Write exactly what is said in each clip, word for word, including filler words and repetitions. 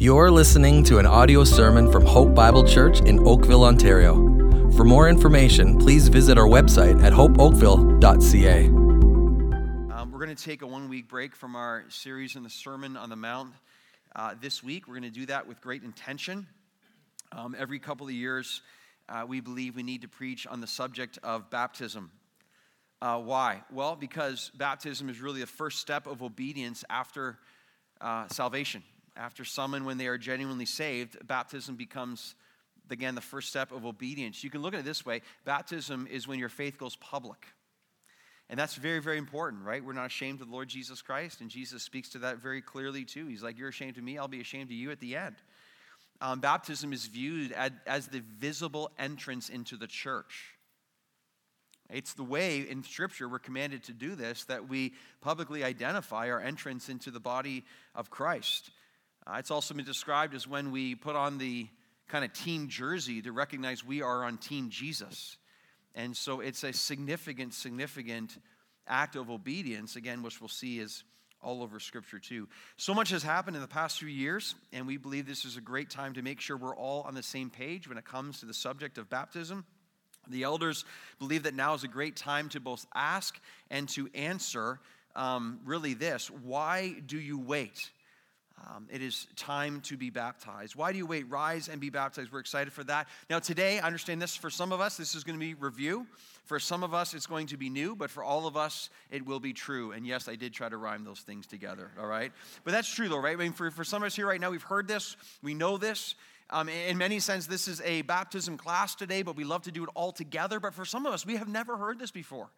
You're listening to an audio sermon from Hope Bible Church in Oakville, Ontario. For more information, please visit our website at hope oakville dot c a. Um, we're going to take a one-week break from our series in the Sermon on the Mount uh, this week. We're going to do that with great intention. Um, every couple of years, uh, we believe we need to preach on the subject of baptism. Uh, why? Well, because baptism is really the first step of obedience after uh, salvation. After someone, when they are genuinely saved, baptism becomes, again, the first step of obedience. You can look at it this way. Baptism is when your faith goes public. And that's very, very important, right? We're not ashamed of the Lord Jesus Christ, and Jesus speaks to that very clearly, too. He's like, you're ashamed of me, I'll be ashamed of you at the end. Um, baptism is viewed as, as the visible entrance into the church. It's the way in Scripture we're commanded to do this, that we publicly identify our entrance into the body of Christ. Uh, it's also been described as when we put on the kind of team jersey to recognize we are on Team Jesus. And so it's a significant, significant act of obedience, again, which we'll see is all over Scripture too. So much has happened in the past few years, and we believe this is a great time to make sure we're all on the same page when it comes to the subject of baptism. The elders believe that now is a great time to both ask and to answer um, really this, why do you wait? Um, it is time to be baptized. Why do you wait? Rise and be baptized. We're excited for that. Now today, I understand this, for some of us, this is going to be review. For some of us, it's going to be new, but for all of us, it will be true. And yes, I did try to rhyme those things together, all right? But that's true though, right? I mean, for, for some of us here right now, we've heard this, we know this. Um, in many sense, this is a baptism class today, but we love to do it all together. But for some of us, we have never heard this before,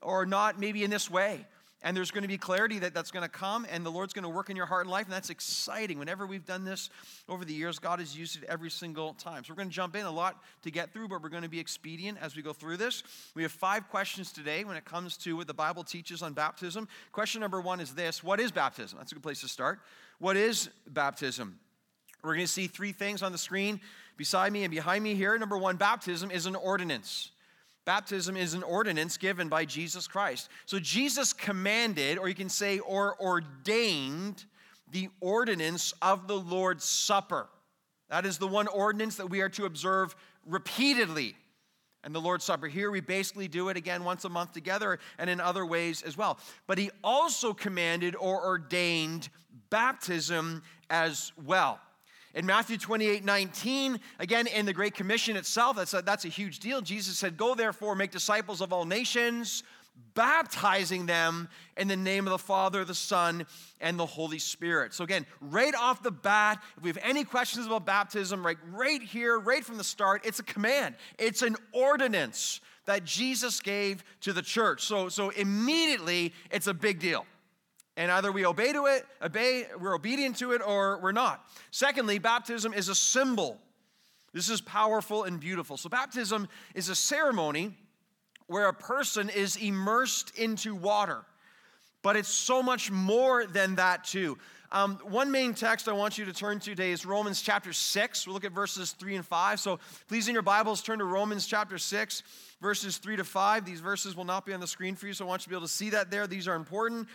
or not maybe in this way. And there's going to be clarity that that's going to come, and the Lord's going to work in your heart and life, and that's exciting. Whenever we've done this over the years, God has used it every single time. So we're going to jump in, a lot to get through, but we're going to be expedient as we go through this. We have five questions today when it comes to what the Bible teaches on baptism. Question number one is this: what is baptism? That's a good place to start. What is baptism? We're going to see three things on the screen beside me and behind me here. Number one, baptism is an ordinance. Baptism is an ordinance given by Jesus Christ. So Jesus commanded, or you can say, or ordained the ordinance of the Lord's Supper. That is the one ordinance that we are to observe repeatedly. And the Lord's Supper here, we basically do it again once a month together and in other ways as well. But he also commanded or ordained baptism as well. In Matthew twenty-eight nineteen, again, in the Great Commission itself, that's a, that's a huge deal. Jesus said, go therefore, make disciples of all nations, baptizing them in the name of the Father, the Son, and the Holy Spirit. So again, right off the bat, if we have any questions about baptism, right, right here, right from the start, it's a command. It's an ordinance that Jesus gave to the church. So, so immediately, it's a big deal. And either we obey to it, obey, we're obedient to it, or we're not. Secondly, baptism is a symbol. This is powerful and beautiful. So baptism is a ceremony where a person is immersed into water. But it's so much more than that too. Um, one main text I want you to turn to today is Romans chapter six. We'll look at verses three and five. So please, in your Bibles, turn to Romans chapter six, verses three to five. These verses will not be on the screen for you, so I want you to be able to see that there. These are important.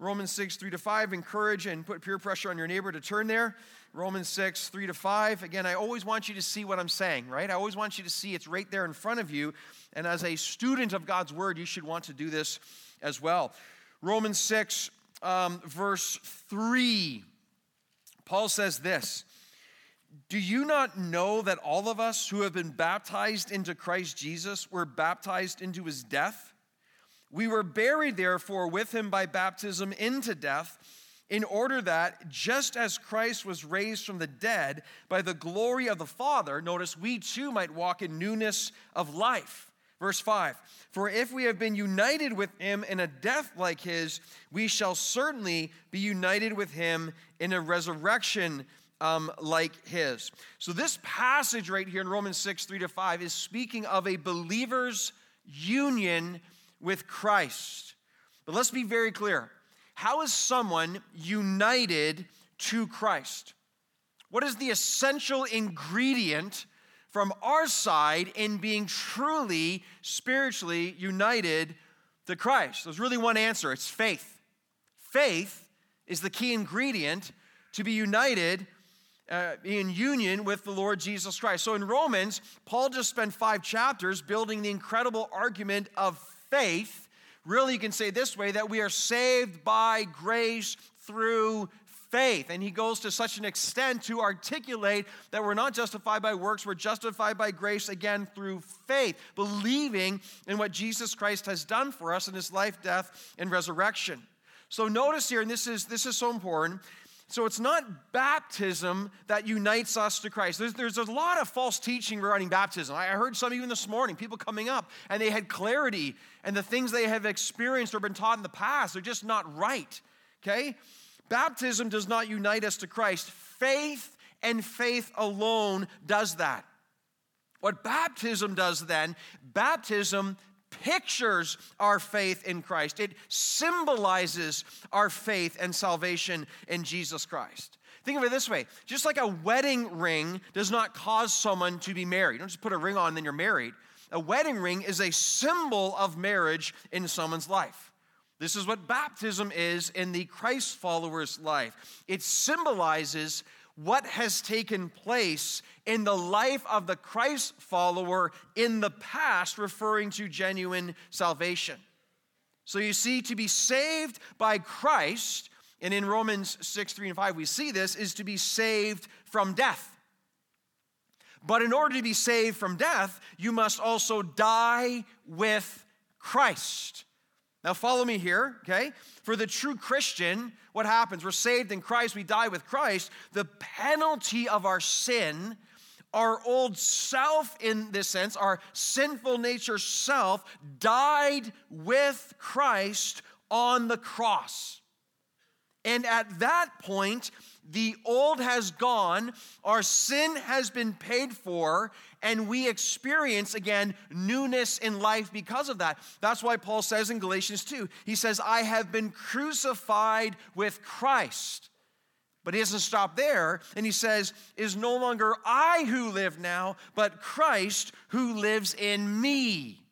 Romans six, three to five, encourage and put peer pressure on your neighbor to turn there. Romans six, three to five. Again, I always want you to see what I'm saying, right? I always want you to see it's right there in front of you. And as a student of God's word, you should want to do this as well. Romans six, um, verse three. Paul says this: do you not know that all of us who have been baptized into Christ Jesus were baptized into his death? We were buried, therefore, with him by baptism into death, in order that, just as Christ was raised from the dead by the glory of the Father, notice, we too might walk in newness of life. Verse five, for if we have been united with him in a death like his, we shall certainly be united with him in a resurrection um, like his. So this passage right here in Romans six, three to five, is speaking of a believer's union with Christ. But let's be very clear. How is someone united to Christ? What is the essential ingredient from our side in being truly spiritually united to Christ? There's really one answer. It's faith. Faith is the key ingredient to be united uh, in union with the Lord Jesus Christ. So in Romans, Paul just spent five chapters building the incredible argument of faith. Really, you can say it this way, that we are saved by grace through faith. And he goes to such an extent to articulate that we're not justified by works, we're justified by grace, again, through faith, believing in what Jesus Christ has done for us in his life, death, and resurrection. So notice here, and this is this is so important, so it's not baptism that unites us to Christ. There's, there's a lot of false teaching regarding baptism. I heard some even this morning, people coming up, and they had clarity, and the things they have experienced or been taught in the past, they're just not right, okay? Baptism does not unite us to Christ. Faith and faith alone does that. What baptism does then, baptism pictures our faith in Christ. It symbolizes our faith and salvation in Jesus Christ. Think of it this way. Just like a wedding ring does not cause someone to be married. You don't just put a ring on and then you're married. A wedding ring is a symbol of marriage in someone's life. This is what baptism is in the Christ follower's life. It symbolizes what has taken place in the life of the Christ follower in the past, referring to genuine salvation. So you see, to be saved by Christ, and in Romans six, three, and five, we see this, is to be saved from death. But in order to be saved from death, you must also die with Christ. Now follow me here, okay? For the true Christian, what happens? We're saved in Christ, we die with Christ. The penalty of our sin, our old self in this sense, our sinful nature self, died with Christ on the cross. And at that point, the old has gone, our sin has been paid for, and we experience, again, newness in life because of that. That's why Paul says in Galatians two, he says, I have been crucified with Christ. But he doesn't stop there, and he says, it is no longer I who live now, but Christ who lives in me.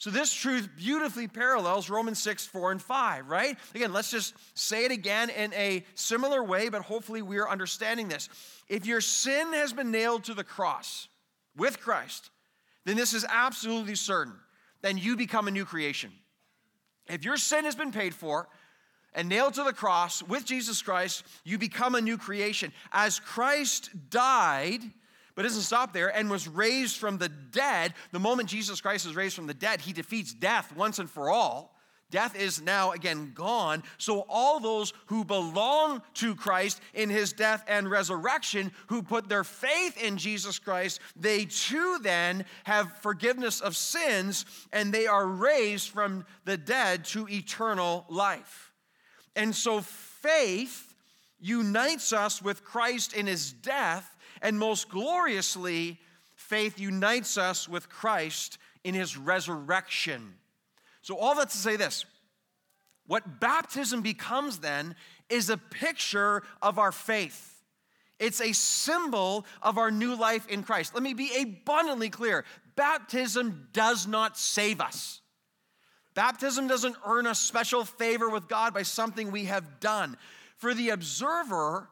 So this truth beautifully parallels Romans six, four, and five, right? Again, let's just say it again in a similar way, but hopefully we are understanding this. If your sin has been nailed to the cross with Christ, then this is absolutely certain. Then you become a new creation. If your sin has been paid for and nailed to the cross with Jesus Christ, you become a new creation. As Christ died, but it doesn't stop there, and was raised from the dead. The moment Jesus Christ is raised from the dead, he defeats death once and for all. Death is now, again, gone. So all those who belong to Christ in his death and resurrection, who put their faith in Jesus Christ, they too then have forgiveness of sins, and they are raised from the dead to eternal life. And so faith unites us with Christ in his death, and most gloriously, faith unites us with Christ in his resurrection. So all that to say this, what baptism becomes then is a picture of our faith. It's a symbol of our new life in Christ. Let me be abundantly clear. Baptism does not save us. Baptism doesn't earn us special favor with God by something we have done. For the observer,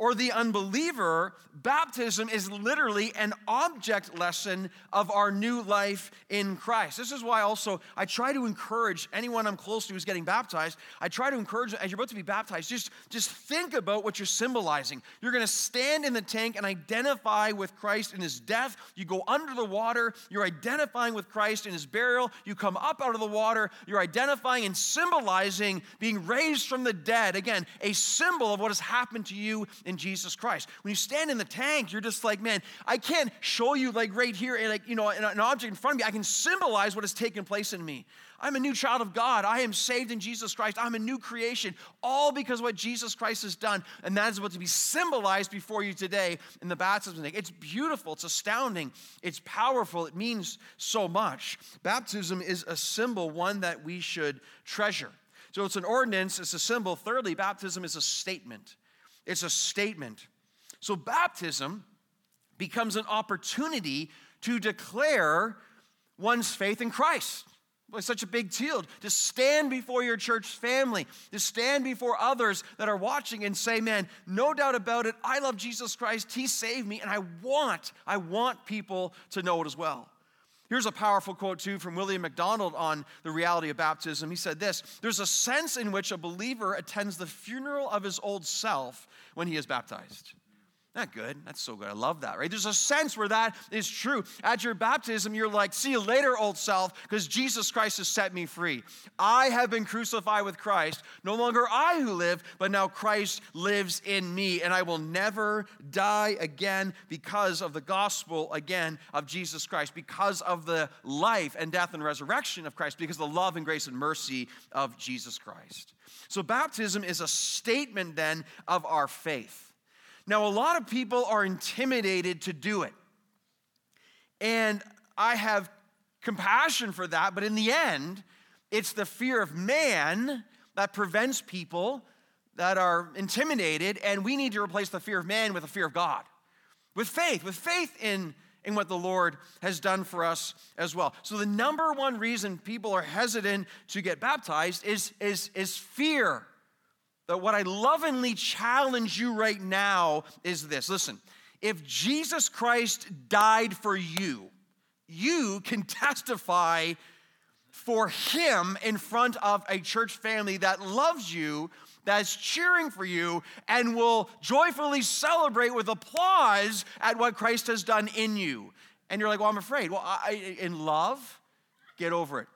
or the unbeliever, baptism is literally an object lesson of our new life in Christ. This is why also I try to encourage anyone I'm close to who's getting baptized, I try to encourage them, as you're about to be baptized, just, just think about what you're symbolizing. You're gonna stand in the tank and identify with Christ in his death. You go under the water, you're identifying with Christ in his burial. You come up out of the water, you're identifying and symbolizing being raised from the dead. Again, a symbol of what has happened to you in Jesus Christ. When you stand in the tank, you're just like, man, I can't show you like right here, and like, you know, an object in front of me. I can symbolize what has taken place in me. I'm a new child of God. I am saved in Jesus Christ. I'm a new creation, all because of what Jesus Christ has done. And that is what to be symbolized before you today in the baptism. It's beautiful. It's astounding. It's powerful. It means so much. Baptism is a symbol, one that we should treasure. So it's an ordinance. It's a symbol. Thirdly, baptism is a statement. It's a statement. So baptism becomes an opportunity to declare one's faith in Christ. It's such a big deal to stand before your church family, to stand before others that are watching and say, man, no doubt about it, I love Jesus Christ, he saved me, and I want, I want people to know it as well. Here's a powerful quote, too, from William MacDonald on the reality of baptism. He said this: there's a sense in which a believer attends the funeral of his old self when he is baptized. Not good. That's so good. I love that, right? There's a sense where that is true. At your baptism, you're like, see you later, old self, because Jesus Christ has set me free. I have been crucified with Christ. No longer I who live, but now Christ lives in me, and I will never die again because of the gospel, again, of Jesus Christ, because of the life and death and resurrection of Christ, because of the love and grace and mercy of Jesus Christ. So baptism is a statement, then, of our faith. Now, a lot of people are intimidated to do it, and I have compassion for that, but in the end, it's the fear of man that prevents people that are intimidated, and we need to replace the fear of man with the fear of God, with faith, with faith in, in what the Lord has done for us as well. So the number one reason people are hesitant to get baptized is, is, is fear. That what I lovingly challenge you right now is this. Listen, if Jesus Christ died for you, you can testify for him in front of a church family that loves you, that's cheering for you, and will joyfully celebrate with applause at what Christ has done in you. And you're like, well, I'm afraid. Well, I, in love, get over it.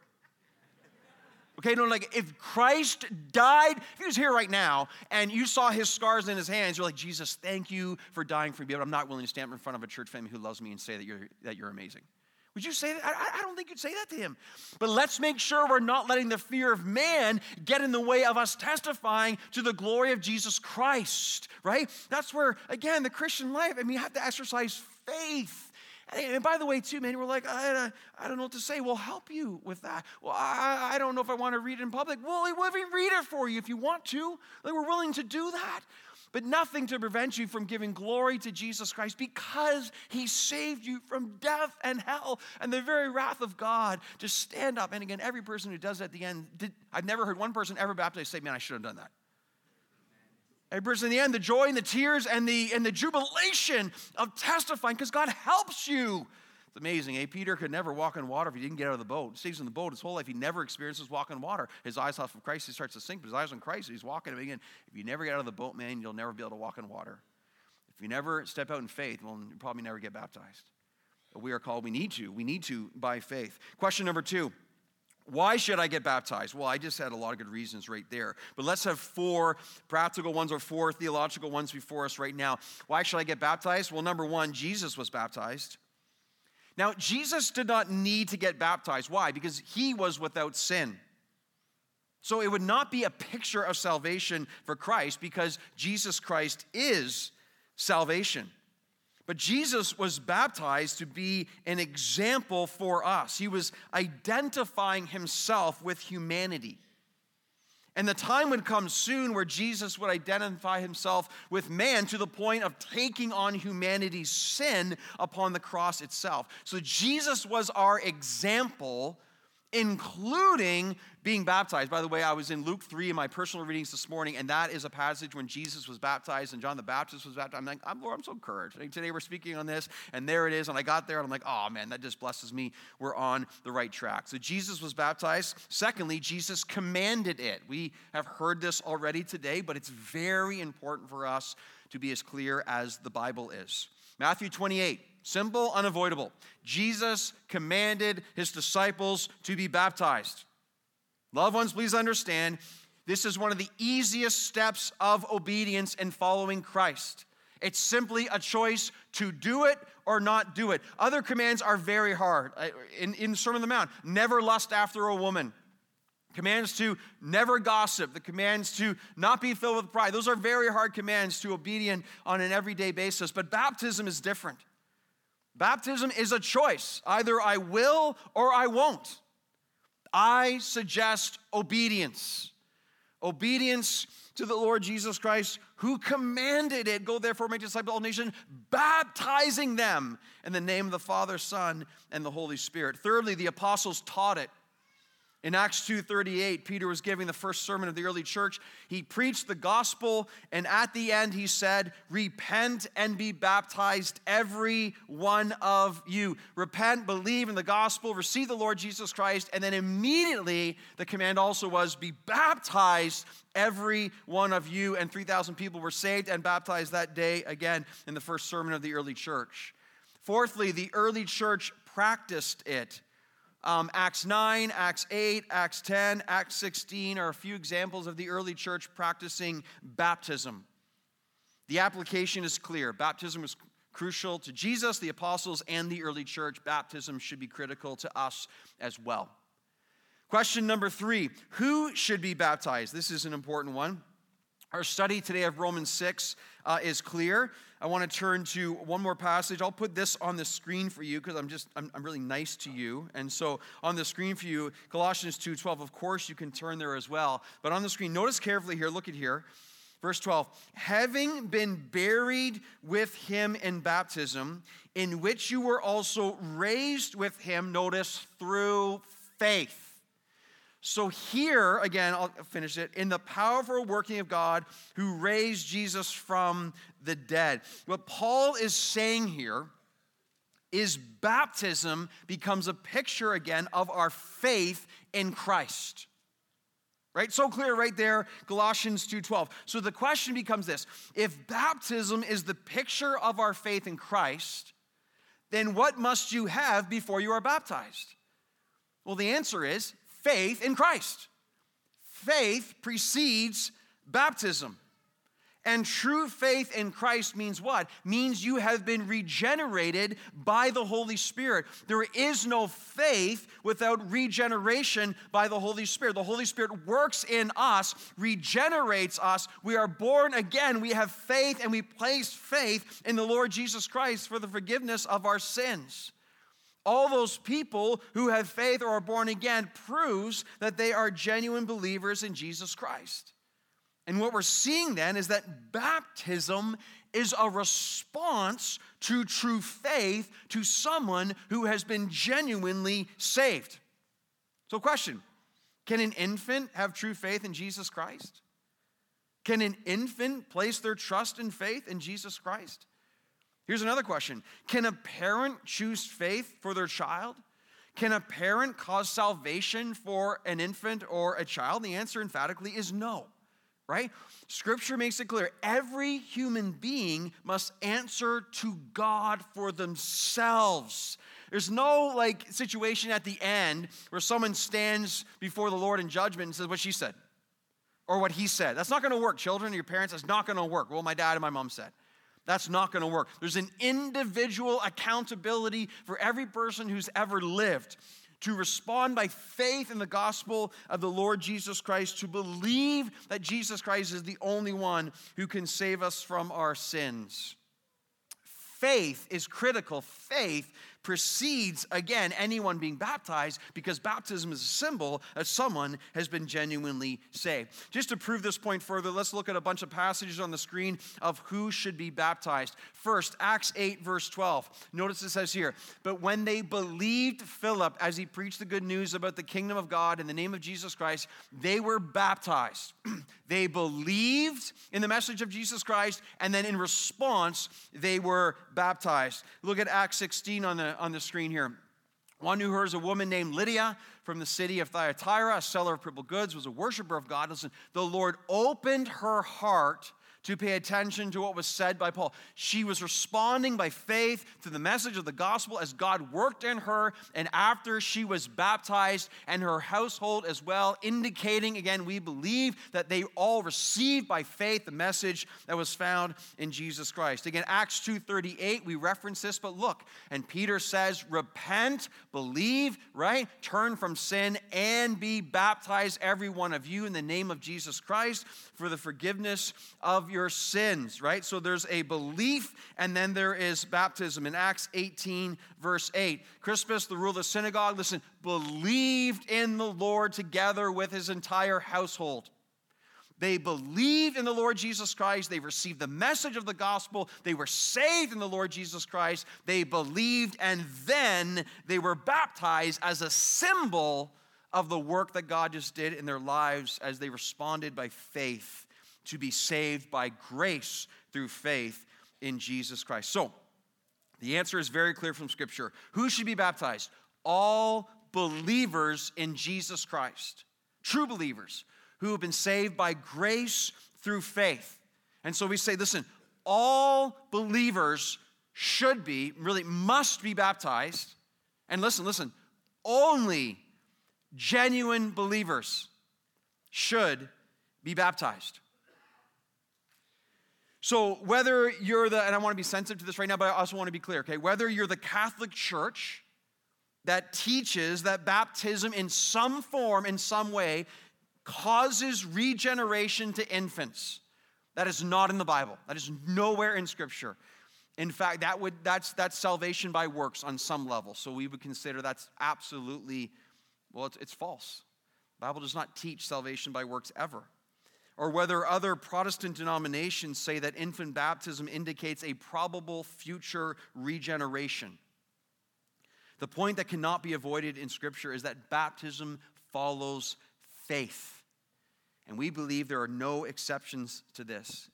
Okay, no, like if Christ died, if he was here right now and you saw his scars in his hands, you're like, Jesus, thank you for dying for me, but I'm not willing to stand in front of a church family who loves me and say that you're that you're amazing. Would you say that? I, I don't think you'd say that to him. But let's make sure we're not letting the fear of man get in the way of us testifying to the glory of Jesus Christ, right? That's where, again, the Christian life, I mean, you have to exercise faith. And by the way, too, man, we're like, I, I don't know what to say. We'll help you with that. Well, I, I don't know if I want to read it in public. Well, we'll read it for you if you want to. Like, we're willing to do that. But nothing to prevent you from giving glory to Jesus Christ, because he saved you from death and hell and the very wrath of God. Just stand up. And again, every person who does that at the end, did, I've never heard one person ever baptized say, man, I should have done that. Every person in the end, the joy and the tears and the and the jubilation of testifying, because God helps you. It's amazing, eh? Peter could never walk on water if he didn't get out of the boat. He stays in the boat his whole life. He never experiences walking on water. His eyes off of Christ, he starts to sink, but his eyes on Christ, he's walking. Again, if you never get out of the boat, man, you'll never be able to walk on water. If you never step out in faith, well, you'll probably never get baptized. But we are called, we need to. We need to by faith. Question number two. Why should I get baptized? Well, I just had a lot of good reasons right there. But let's have four practical ones or four theological ones before us right now. Why should I get baptized? Well, number one, Jesus was baptized. Now, Jesus did not need to get baptized. Why? Because he was without sin. So it would not be a picture of salvation for Christ, because Jesus Christ is salvation. But Jesus was baptized to be an example for us. He was identifying himself with humanity. And the time would come soon where Jesus would identify himself with man to the point of taking on humanity's sin upon the cross itself. So Jesus was our example, including being baptized. By the way, I was in Luke three in my personal readings this morning, and that is a passage when Jesus was baptized and John the Baptist was baptized. I'm like, I'm, Lord, I'm so encouraged. And today we're speaking on this, and there it is, and I got there, and I'm like, oh, man, that just blesses me. We're on the right track. So Jesus was baptized. Secondly, Jesus commanded it. We have heard this already today, but it's very important for us to be as clear as the Bible is. Matthew twenty-eight. Simple, unavoidable. Jesus commanded his disciples to be baptized. Loved ones, please understand, this is one of the easiest steps of obedience in following Christ. It's simply a choice to do it or not do it. Other commands are very hard. In, in the Sermon on the Mount, never lust after a woman. Commands to never gossip, the commands to not be filled with pride. Those are very hard commands to obedient on an everyday basis. But baptism is different. Baptism is a choice. Either I will or I won't. I suggest obedience. Obedience to the Lord Jesus Christ, who commanded it. Go therefore, make disciples of all nations, baptizing them in the name of the Father, Son, and the Holy Spirit. Thirdly, the apostles taught it. In Acts two thirty-eight, Peter was giving the first sermon of the early church. He preached the gospel, and at the end he said, repent and be baptized, every one of you. Repent, believe in the gospel, receive the Lord Jesus Christ, and then immediately the command also was, be baptized, every one of you. And three thousand people were saved and baptized that day, again, in the first sermon of the early church. Fourthly, the early church practiced it. Um, Acts nine, Acts eight, Acts ten, Acts sixteen are a few examples of the early church practicing baptism. The application is clear. Baptism was crucial to Jesus, the apostles, and the early church. Baptism should be critical to us as well. Question number three, who should be baptized? This is an important one. Our study today of Romans six uh, is clear. I want to turn to one more passage. I'll put this on the screen for you because I'm just I'm, I'm really nice to you. And so on the screen for you, Galatians two twelve, of course you can turn there as well. But on the screen, notice carefully here, look at here. Verse twelve, having been buried with him in baptism, in which you were also raised with him, notice, through faith. So here, again, I'll finish it, in the powerful working of God who raised Jesus from the dead. What Paul is saying here is baptism becomes a picture, again, of our faith in Christ. Right? So clear right there, Galatians two twelve. So the question becomes this. If baptism is the picture of our faith in Christ, then what must you have before you are baptized? Well, the answer is faith in Christ. Faith precedes baptism. And true faith in Christ means what? Means you have been regenerated by the Holy Spirit. There is no faith without regeneration by the Holy Spirit. The Holy Spirit works in us, regenerates us. We are born again. We have faith, and we place faith in the Lord Jesus Christ for the forgiveness of our sins. All those people who have faith or are born again proves that they are genuine believers in Jesus Christ. And what we're seeing then is that baptism is a response to true faith to someone who has been genuinely saved. So question, can an infant have true faith in Jesus Christ? Can an infant place their trust and faith in Jesus Christ? Here's another question. Can a parent choose faith for their child? Can a parent cause salvation for an infant or a child? The answer emphatically is no, right? Scripture makes it clear. Every human being must answer to God for themselves. There's no like situation at the end where someone stands before the Lord in judgment and says what she said or what he said. That's not going to work. Children, your parents, that's not going to work. Well, my dad and my mom said. That's not going to work. There's an individual accountability for every person who's ever lived to respond by faith in the gospel of the Lord Jesus Christ, to believe that Jesus Christ is the only one who can save us from our sins. Faith is critical. Faith precedes, again, anyone being baptized because baptism is a symbol that someone has been genuinely saved. Just to prove this point further, let's look at a bunch of passages on the screen of who should be baptized. First, Acts eight, verse twelve. Notice it says here, but when they believed Philip as he preached the good news about the kingdom of God in the name of Jesus Christ, they were baptized. They believed in the message of Jesus Christ, and then in response, they were baptized. Look at Acts sixteen on the, on the screen here. One who heard is a woman named Lydia from the city of Thyatira, a seller of purple goods, was a worshiper of God. Listen, the Lord opened her heart to pay attention to what was said by Paul. She was responding by faith to the message of the gospel as God worked in her, and after she was baptized and her household as well, indicating, again, we believe that they all received by faith the message that was found in Jesus Christ. Again, Acts two thirty-eight, we reference this, but look, and Peter says, repent, believe, right? Turn from sin and be baptized, every one of you, in the name of Jesus Christ for the forgiveness of your sins, right? So there's a belief, and then there is baptism. In Acts eighteen, verse eight, Crispus, the ruler of the synagogue, listen, believed in the Lord together with his entire household. They believed in the Lord Jesus Christ. They received the message of the gospel. They were saved in the Lord Jesus Christ. They believed, and then they were baptized as a symbol of the work that God just did in their lives as they responded by faith to be saved by grace through faith in Jesus Christ. So, the answer is very clear from Scripture. Who should be baptized? All believers in Jesus Christ. True believers who have been saved by grace through faith. And so we say, listen, all believers should be, really must be baptized. And listen, listen, only genuine believers should be baptized. So whether you're the, and I want to be sensitive to this right now, but I also want to be clear, okay? Whether you're the Catholic Church that teaches that baptism in some form, in some way, causes regeneration to infants, that is not in the Bible. That is nowhere in Scripture. In fact, that would that's that's salvation by works on some level. So we would consider that's absolutely, well, it's, it's false. The Bible does not teach salvation by works ever. Or whether other Protestant denominations say that infant baptism indicates a probable future regeneration. The point that cannot be avoided in Scripture is that baptism follows faith. And we believe there are no exceptions to this.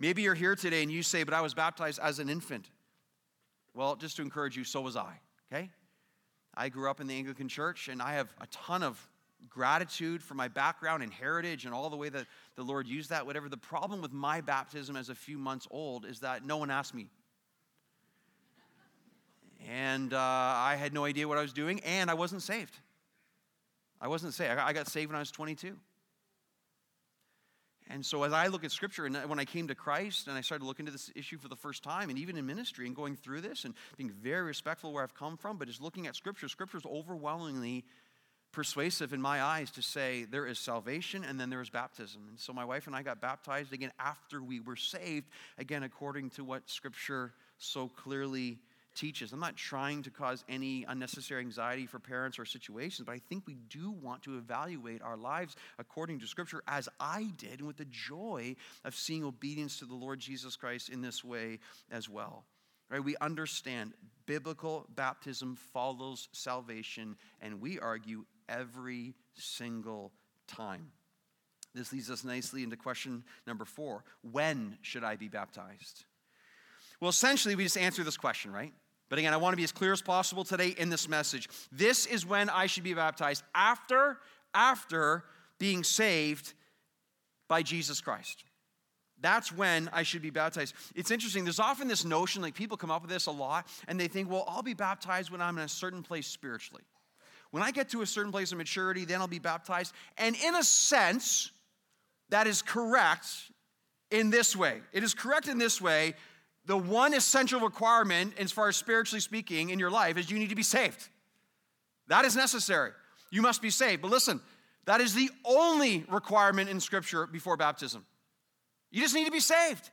Maybe you're here today and you say, but I was baptized as an infant. Well, just to encourage you, so was I, okay? I grew up in the Anglican Church, and I have a ton of gratitude for my background and heritage and all the way that the Lord used that, whatever. The problem with my baptism as a few months old is that no one asked me. And uh, I had no idea what I was doing, and I wasn't saved. I wasn't saved. I got saved when I was twenty-two. And so as I look at Scripture, and when I came to Christ and I started looking into this issue for the first time, and even in ministry and going through this and being very respectful where I've come from, but just looking at Scripture, Scripture is overwhelmingly persuasive in my eyes to say there is salvation and then there is baptism. And so my wife and I got baptized again after we were saved, again according to what Scripture so clearly teaches. I'm not trying to cause any unnecessary anxiety for parents or situations, but I think we do want to evaluate our lives according to Scripture, as I did, and with the joy of seeing obedience to the Lord Jesus Christ in this way as well. Right? We understand biblical baptism follows salvation, and we argue every single time. This leads us nicely into question number four. When should I be baptized? Well, essentially, we just answer this question, right? But again, I want to be as clear as possible today in this message. This is when I should be baptized, after, after being saved by Jesus Christ. That's when I should be baptized. It's interesting. There's often this notion, like people come up with this a lot, and they think, well, I'll be baptized when I'm in a certain place spiritually. When I get to a certain place of maturity, then I'll be baptized. And in a sense, that is correct in this way. It is correct in this way. The one essential requirement, as far as spiritually speaking, in your life is you need to be saved. That is necessary. You must be saved. But listen, that is the only requirement in Scripture before baptism. You just need to be saved.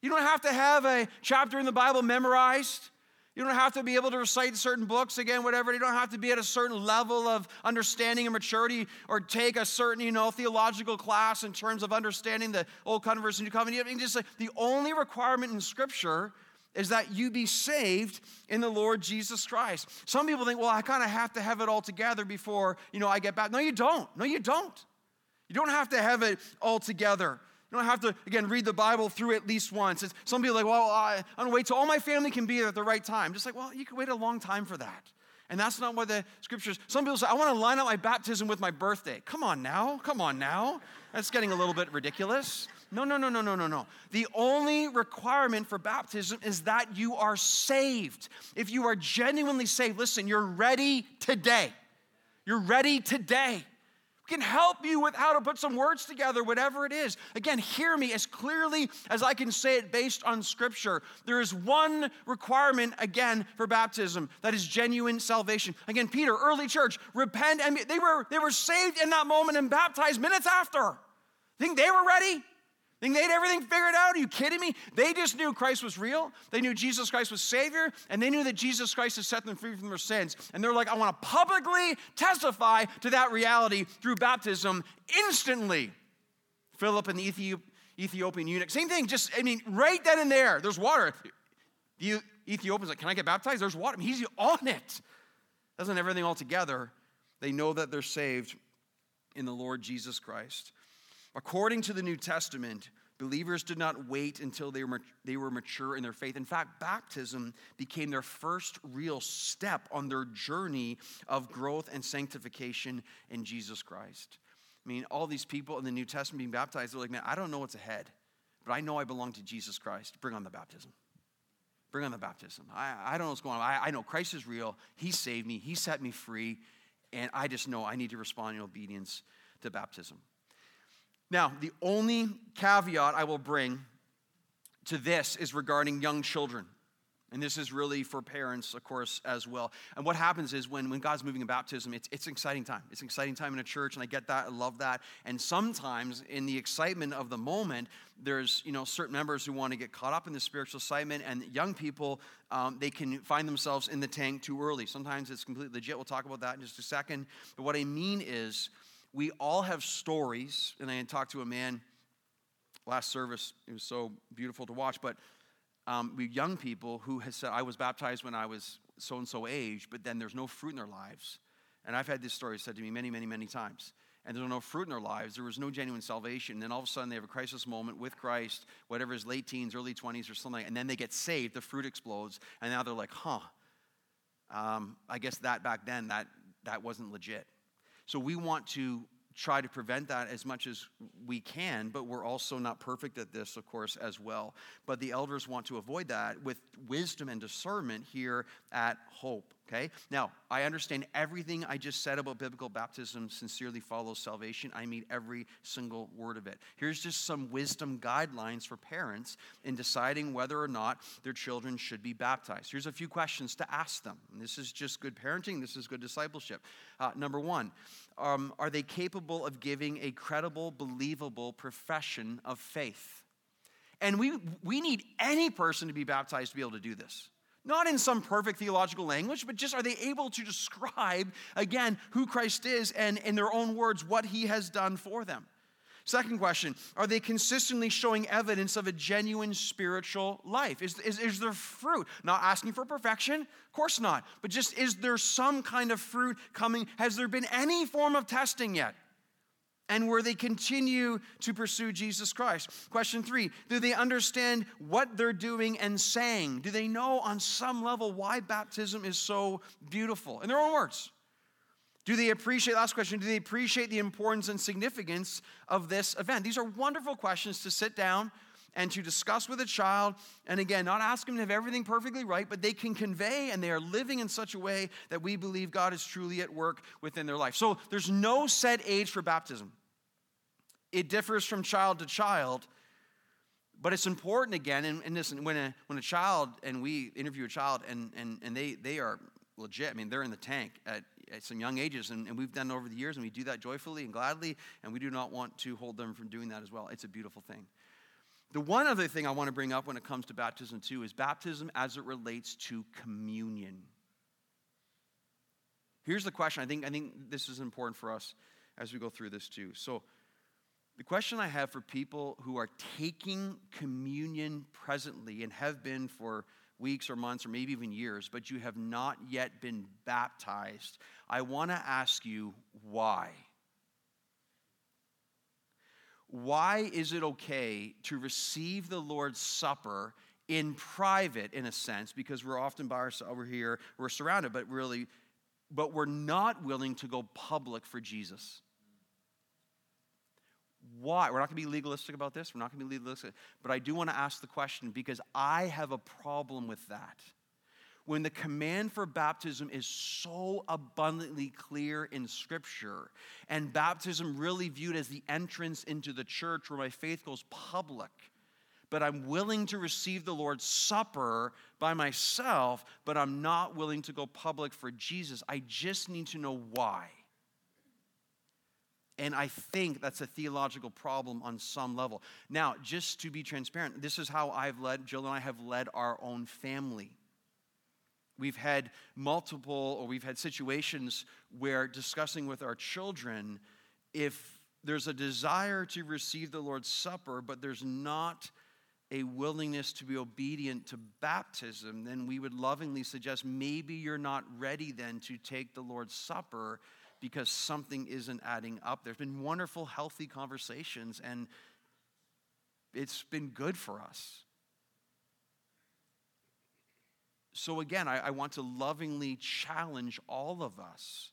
You don't have to have a chapter in the Bible memorized. You don't have to be able to recite certain books, again, whatever. You don't have to be at a certain level of understanding and maturity, or take a certain, you know, theological class in terms of understanding the Old Covenant versus New Covenant. You just, like, the only requirement in Scripture is that you be saved in the Lord Jesus Christ. Some people think, well, I kind of have to have it all together before, you know, I get back. No, you don't. No, you don't. You don't have to have it all together. You don't have to, again, read the Bible through at least once. It's, some people are like, well, I, I'm going to wait till all my family can be here at the right time. Just like, well, you can wait a long time for that. And that's not what the Scriptures, some people say, I want to line up my baptism with my birthday. Come on now, come on now. That's getting a little bit ridiculous. No, no, no, no, no, no, no. The only requirement for baptism is that you are saved. If you are genuinely saved, listen, you're ready today. You're ready today. Can help you with how to put some words together, whatever it is. Again, hear me as clearly as I can say it based on Scripture. There is one requirement, again, for baptism. That is genuine salvation. Again, Peter, early church, repent. And they were, they were saved in that moment and baptized minutes after. Think they were ready? Think they had everything figured out? Are you kidding me? They just knew Christ was real. They knew Jesus Christ was Savior. And they knew that Jesus Christ has set them free from their sins. And they're like, I want to publicly testify to that reality through baptism instantly. Philip and the Ethiopian eunuch. Same thing, just, I mean, right then and there, there's water. The Ethiopian's like, can I get baptized? There's water. I mean, he's on it. Doesn't everything all together. They know that they're saved in the Lord Jesus Christ. According to the New Testament, believers did not wait until they were they were mature in their faith. In fact, baptism became their first real step on their journey of growth and sanctification in Jesus Christ. I mean, all these people in the New Testament being baptized, they're like, man, I don't know what's ahead, but I know I belong to Jesus Christ. Bring on the baptism. Bring on the baptism. I, I don't know what's going on. I, I know Christ is real. He saved me. He set me free. And I just know I need to respond in obedience to baptism. Now, the only caveat I will bring to this is regarding young children. And this is really for parents, of course, as well. And what happens is when, when God's moving in baptism, it's, it's an exciting time. It's an exciting time in a church, and I get that. I love that. And sometimes in the excitement of the moment, there's, you know, certain members who want to get caught up in the spiritual excitement, and young people, um, they can find themselves in the tank too early. Sometimes it's completely legit. We'll talk about that in just a second. But what I mean is we all have stories, and I had talked to a man last service. It was so beautiful to watch, but Um, we young people who has said, I was baptized when I was so-and-so age, but then there's no fruit in their lives. And I've had this story said to me many, many, many times. And there's no fruit in their lives. There was no genuine salvation. And then all of a sudden they have a crisis moment with Christ, whatever is late teens, early twenties or something. And then they get saved. The fruit explodes. And now they're like, huh, um, I guess that back then, that that wasn't legit. So we want to try to prevent that as much as we can, but we're also not perfect at this, of course, as well. But the elders want to avoid that with wisdom and discernment here at Hope, okay? Now, I understand everything I just said about biblical baptism sincerely follows salvation. I mean every single word of it. Here's just some wisdom guidelines for parents in deciding whether or not their children should be baptized. Here's a few questions to ask them. And this is just good parenting. This is good discipleship. Uh, number one, Um, are they capable of giving a credible, believable profession of faith? And we we need any person to be baptized to be able to do this. Not in some perfect theological language, but just are they able to describe, again, who Christ is and in their own words what he has done for them? Second question, are they consistently showing evidence of a genuine spiritual life? Is, is, is there fruit? Not asking for perfection, of course not. But just is there some kind of fruit coming? Has there been any form of testing yet? And where they continue to pursue Jesus Christ. Question three, do they understand what they're doing and saying? Do they know on some level why baptism is so beautiful? In their own words. Do they appreciate, last question, do they appreciate the importance and significance of this event? These are wonderful questions to sit down and to discuss with a child. And again, not ask them to have everything perfectly right, but they can convey and they are living in such a way that we believe God is truly at work within their life. So there's no set age for baptism. It differs from child to child, but it's important again, and, and listen, when a, when a child, and we interview a child and, and, and they, they are legit, I mean, they're in the tank at at some young ages, and, and we've done it over the years, and we do that joyfully and gladly, and we do not want to hold them from doing that as well. It's a beautiful thing. The one other thing I want to bring up when it comes to baptism, too, is baptism as it relates to communion. Here's the question. I think, I think this is important for us as we go through this, too. So the question I have for people who are taking communion presently and have been for weeks or months or maybe even years, but you have not yet been baptized, I want to ask you why. Why is it okay to receive the Lord's Supper in private, in a sense, because we're often by ourselves, we're here, we're surrounded, but really, but we're not willing to go public for Jesus? Why? We're not going to be legalistic about this. We're not going to be legalistic. But I do want to ask the question because I have a problem with that. When the command for baptism is so abundantly clear in Scripture, and baptism really viewed as the entrance into the church where my faith goes public, but I'm willing to receive the Lord's Supper by myself, but I'm not willing to go public for Jesus, I just need to know why. And I think that's a theological problem on some level. Now, just to be transparent, this is how I've led, Jill and I have led our own family. We've had multiple, or we've had situations where discussing with our children, if there's a desire to receive the Lord's Supper, but there's not a willingness to be obedient to baptism, then we would lovingly suggest maybe you're not ready then to take the Lord's Supper because something isn't adding up. There's been wonderful, healthy conversations, and it's been good for us. So again, I, I want to lovingly challenge all of us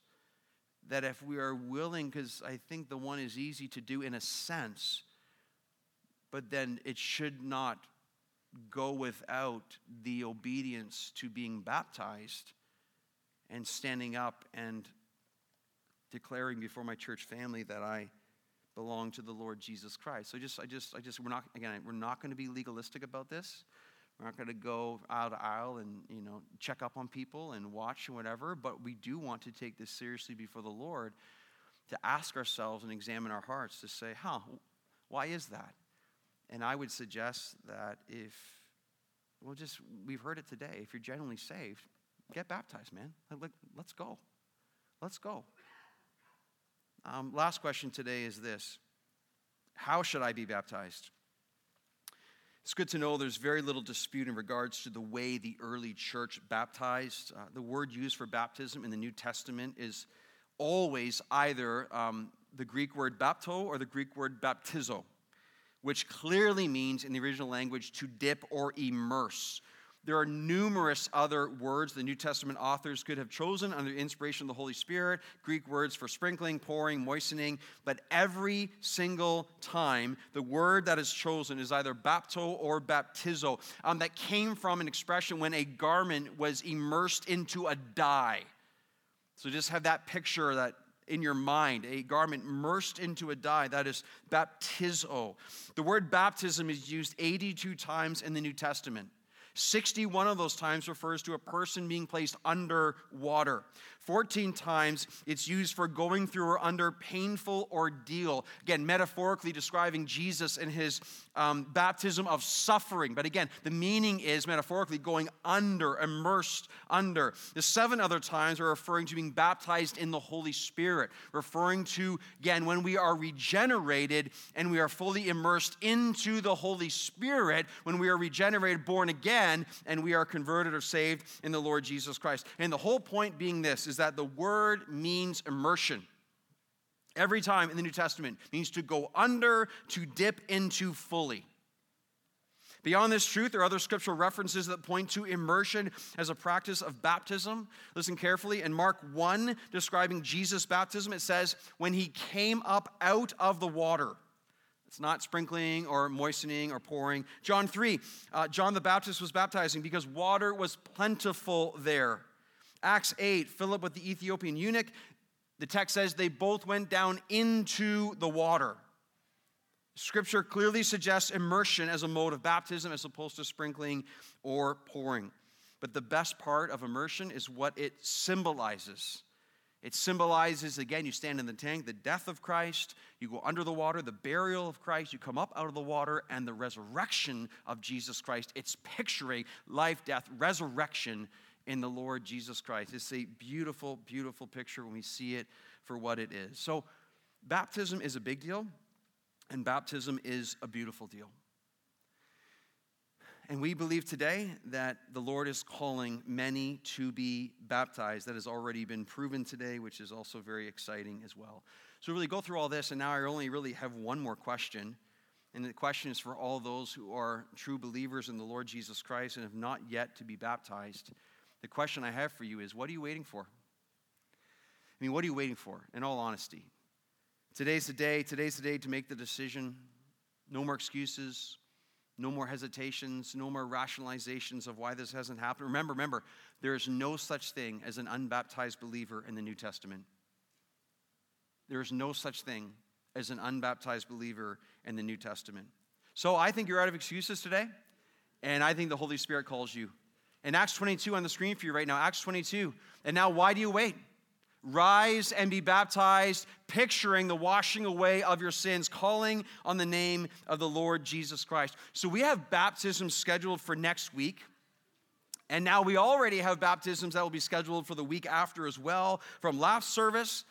that if we are willing, because I think the one is easy to do in a sense, but then it should not go without the obedience to being baptized and standing up and declaring before my church family that I belong to the Lord Jesus Christ. So just, I just, I just, we're not, again, we're not going to be legalistic about this. We're not going to go out of aisle and, you know, check up on people and watch and whatever, but we do want to take this seriously before the Lord, to ask ourselves and examine our hearts to say, huh, why is that? And I would suggest that if, well, just, we've heard it today, if you're genuinely saved, get baptized, man. Like, let's go. Let's go. Um, last question today is this. How should I be baptized? It's good to know there's very little dispute in regards to the way the early church baptized. Uh, the word used for baptism in the New Testament is always either um, the Greek word bapto or the Greek word baptizo, which clearly means in the original language to dip or immerse. There are numerous other words the New Testament authors could have chosen under the inspiration of the Holy Spirit, Greek words for sprinkling, pouring, moistening, but every single time the word that is chosen is either bapto or baptizo. Um, that came from an expression when a garment was immersed into a dye. So just have that picture that in your mind, a garment immersed into a dye, that is baptizo. The word baptism is used eighty-two times in the New Testament. sixty-one of those times refers to a person being placed under water. fourteen times it's used for going through or under painful ordeal. Again, metaphorically describing Jesus in his um, baptism of suffering. But again, the meaning is metaphorically going under, immersed under. The seven other times are referring to being baptized in the Holy Spirit, referring to, again, when we are regenerated and we are fully immersed into the Holy Spirit, when we are regenerated, born again, and we are converted or saved in the Lord Jesus Christ. And the whole point being this, is Is that the word means immersion. Every time in the New Testament means to go under, to dip into fully. Beyond this truth, there are other scriptural references that point to immersion as a practice of baptism. Listen carefully. In Mark one, describing Jesus' baptism, it says, when he came up out of the water. It's not sprinkling or moistening or pouring. John three, uh, John the Baptist was baptizing because water was plentiful there. Acts eight, Philip with the Ethiopian eunuch, the text says they both went down into the water. Scripture clearly suggests immersion as a mode of baptism as opposed to sprinkling or pouring. But the best part of immersion is what it symbolizes. It symbolizes, again, you stand in the tank, the death of Christ, you go under the water, the burial of Christ, you come up out of the water, and the resurrection of Jesus Christ. It's picturing life, death, resurrection in the Lord Jesus Christ. It's a beautiful, beautiful picture when we see it for what it is. So baptism is a big deal, and baptism is a beautiful deal. And we believe today that the Lord is calling many to be baptized. That has already been proven today, which is also very exciting as well. So really go through all this, and now I only really have one more question. And the question is for all those who are true believers in the Lord Jesus Christ and have not yet to be baptized. The question I have for you is, what are you waiting for? I mean, what are you waiting for, in all honesty? Today's the day, today's the day to make the decision. No more excuses, no more hesitations, no more rationalizations of why this hasn't happened. Remember, remember, there is no such thing as an unbaptized believer in the New Testament. There is no such thing as an unbaptized believer in the New Testament. So I think you're out of excuses today, and I think the Holy Spirit calls you. And Acts twenty-two on the screen for you right now, Acts twenty-two. And now why do you wait? Rise and be baptized, picturing the washing away of your sins, calling on the name of the Lord Jesus Christ. So we have baptisms scheduled for next week. And now we already have baptisms that will be scheduled for the week after as well from last service.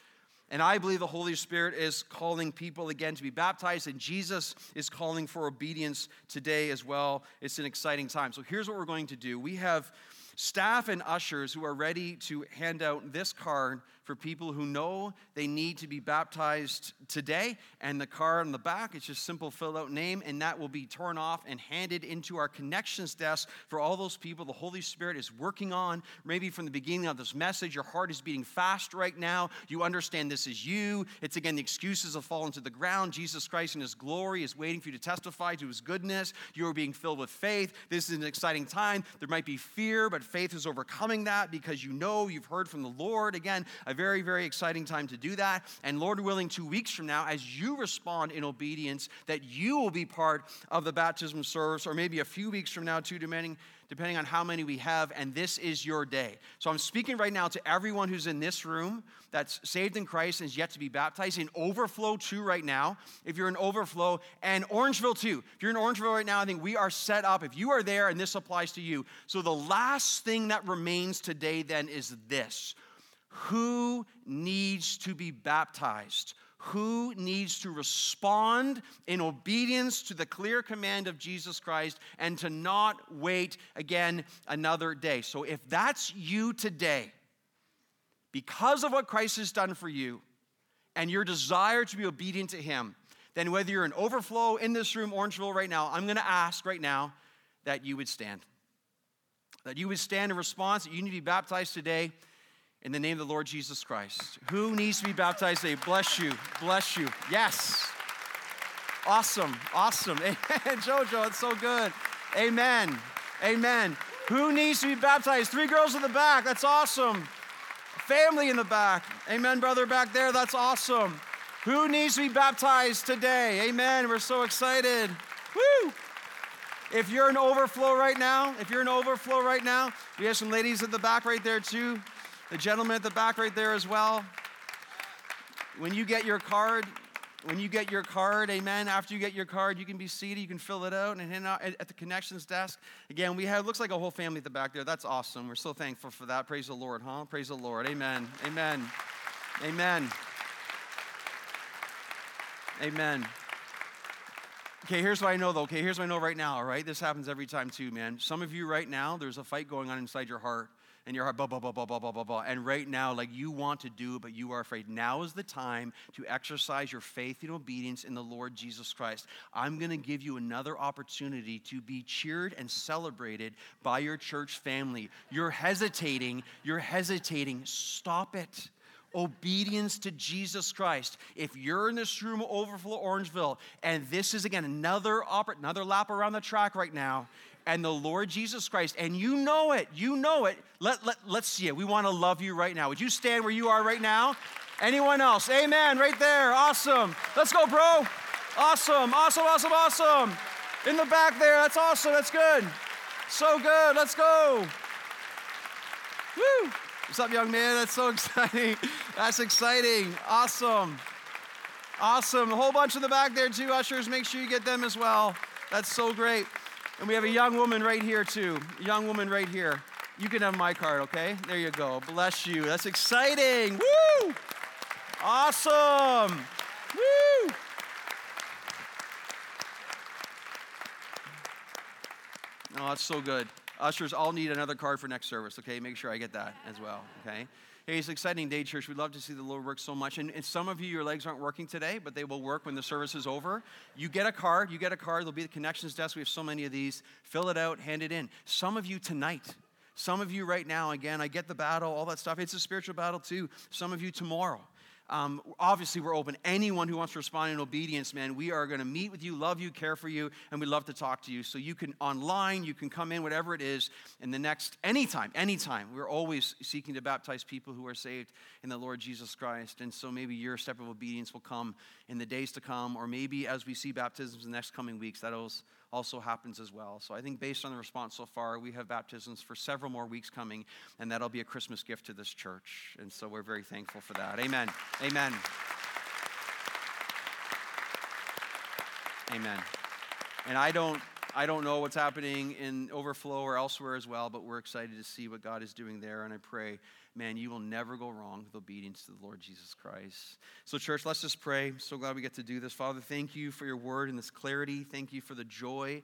And I believe the Holy Spirit is calling people again to be baptized, and Jesus is calling for obedience today as well. It's an exciting time. So here's what we're going to do. We have staff and ushers who are ready to hand out this card for people who know they need to be baptized today. And the card on the back, it's just simple fill out name, and that will be torn off and handed into our connections desk for all those people the Holy Spirit is working on. Maybe from the beginning of this message, your heart is beating fast right now. You understand this is you. It's again, the excuses have fallen to the ground. Jesus Christ in his glory is waiting for you to testify to his goodness. You are being filled with faith. This is an exciting time. There might be fear, but faith is overcoming that because you know you've heard from the Lord. Again, a very, very exciting time to do that. And Lord willing, two weeks from now, as you respond in obedience, that you will be part of the baptism service, or maybe a few weeks from now too, demanding depending on how many we have, and this is your day. So I'm speaking right now to everyone who's in this room that's saved in Christ and is yet to be baptized in Overflow two right now, if you're in Overflow, and Orangeville two. If you're in Orangeville right now, I think we are set up. If you are there, and this applies to you. So the last thing that remains today then is this. Who needs to be baptized? Who needs to respond in obedience to the clear command of Jesus Christ and to not wait again another day? So if that's you today, because of what Christ has done for you and your desire to be obedient to him, then whether you're in Overflow, in this room, Orangeville right now, I'm going to ask right now that you would stand. That you would stand in response, that you need to be baptized today. In the name of the Lord Jesus Christ. Who needs to be baptized today? Bless you, bless you. Yes. Awesome, awesome. Amen, Jojo, it's so good. Amen, amen. Who needs to be baptized? Three girls in the back, that's awesome. Family in the back. Amen, brother back there, that's awesome. Who needs to be baptized today? Amen, we're so excited. Woo! If you're in Overflow right now, if you're in Overflow right now, we have some ladies at the back right there too. The gentleman at the back right there as well. When you get your card, when you get your card, amen, after you get your card, you can be seated, you can fill it out and hand out at the connections desk. Again, we have, looks like a whole family at the back there. That's awesome. We're so thankful for that. Praise the Lord, huh? Praise the Lord. Amen. Amen. Amen. Amen. Okay, here's what I know though. Okay, here's what I know right now, all right? This happens every time too, man. Some of you right now, there's a fight going on inside your heart. And your heart, blah, blah, blah, blah, blah, blah, blah, blah. And right now, like you want to do it, but you are afraid. Now is the time to exercise your faith and obedience in the Lord Jesus Christ. I'm going to give you another opportunity to be cheered and celebrated by your church family. You're hesitating. You're hesitating. Stop it. Obedience to Jesus Christ. If you're in this room, Overflow Orangeville, and this is, again, another oper- another lap around the track right now, and the Lord Jesus Christ, and you know it, you know it, let, let, let's see it. We want to love you right now. Would you stand where you are right now? Anyone else? Amen, right there, awesome. Let's go, bro. Awesome, awesome, awesome, awesome. In the back there, that's awesome, that's good. So good, let's go. Woo, what's up, young man? That's so exciting. That's exciting, awesome. Awesome, a whole bunch in the back there too, ushers, make sure you get them as well. That's so great. And we have a young woman right here, too. A young woman right here. You can have my card, okay? There you go. Bless you. That's exciting. Woo! Awesome. Woo! Oh, that's so good. Ushers, I'll need another card for next service, okay? Make sure I get that as well, okay? Hey, it's an exciting day, church. We love to see the Lord work so much. And, and some of you, your legs aren't working today, but they will work when the service is over. You get a card. You get a card. There'll be the connections desk. We have so many of these. Fill it out. Hand it in. Some of you tonight. Some of you right now. Again, I get the battle, all that stuff. It's a spiritual battle, too. Some of you tomorrow. Um, obviously, we're open. Anyone who wants to respond in obedience, man, we are going to meet with you, love you, care for you, and we'd love to talk to you. So you can online, you can come in, whatever it is, in the next, anytime, anytime. We're always seeking to baptize people who are saved in the Lord Jesus Christ. And so maybe your step of obedience will come in the days to come, or maybe as we see baptisms in the next coming weeks, that also happens as well. So I think based on the response so far, we have baptisms for several more weeks coming, and that'll be a Christmas gift to this church. And so we're very thankful for that. Amen. Amen. Amen. And I don't I don't know what's happening in Overflow or elsewhere as well, but we're excited to see what God is doing there. And I pray, man, you will never go wrong with obedience to the Lord Jesus Christ. So church, let's just pray. I'm so glad we get to do this. Father, thank you for your word and this clarity. Thank you for the joy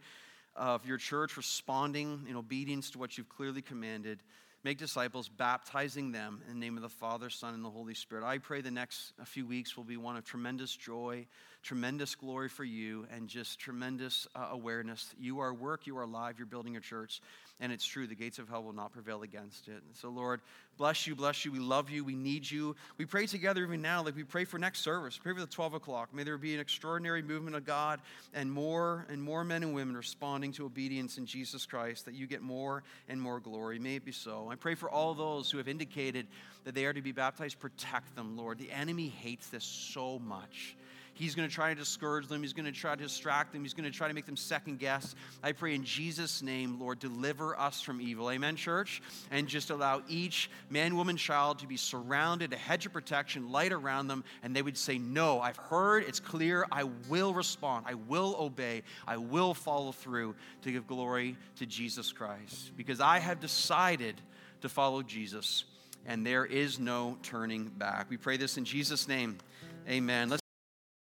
of your church responding in obedience to what you've clearly commanded. Make disciples, baptizing them in the name of the Father, Son, and the Holy Spirit. I pray the next few weeks will be one of tremendous joy, tremendous glory for you, and just tremendous uh, awareness that you are work, you are alive, you're building your church, and it's true. The gates of hell will not prevail against it. And so, Lord, bless you, bless you. We love you. We need you. We pray together even now, like we pray for next service. Pray for the twelve o'clock. May there be an extraordinary movement of God and more and more men and women responding to obedience in Jesus Christ, that you get more and more glory. May it be so. I pray for all those who have indicated that they are to be baptized. Protect them, Lord. The enemy hates this so much. He's going to try to discourage them. He's going to try to distract them. He's going to try to make them second guess. I pray in Jesus' name, Lord, deliver us from evil. Amen, church? And just allow each man, woman, child to be surrounded, a hedge of protection, light around them, and they would say, no, I've heard, it's clear, I will respond, I will obey, I will follow through to give glory to Jesus Christ, because I have decided to follow Jesus, and there is no turning back. We pray this in Jesus' name. Amen. Let's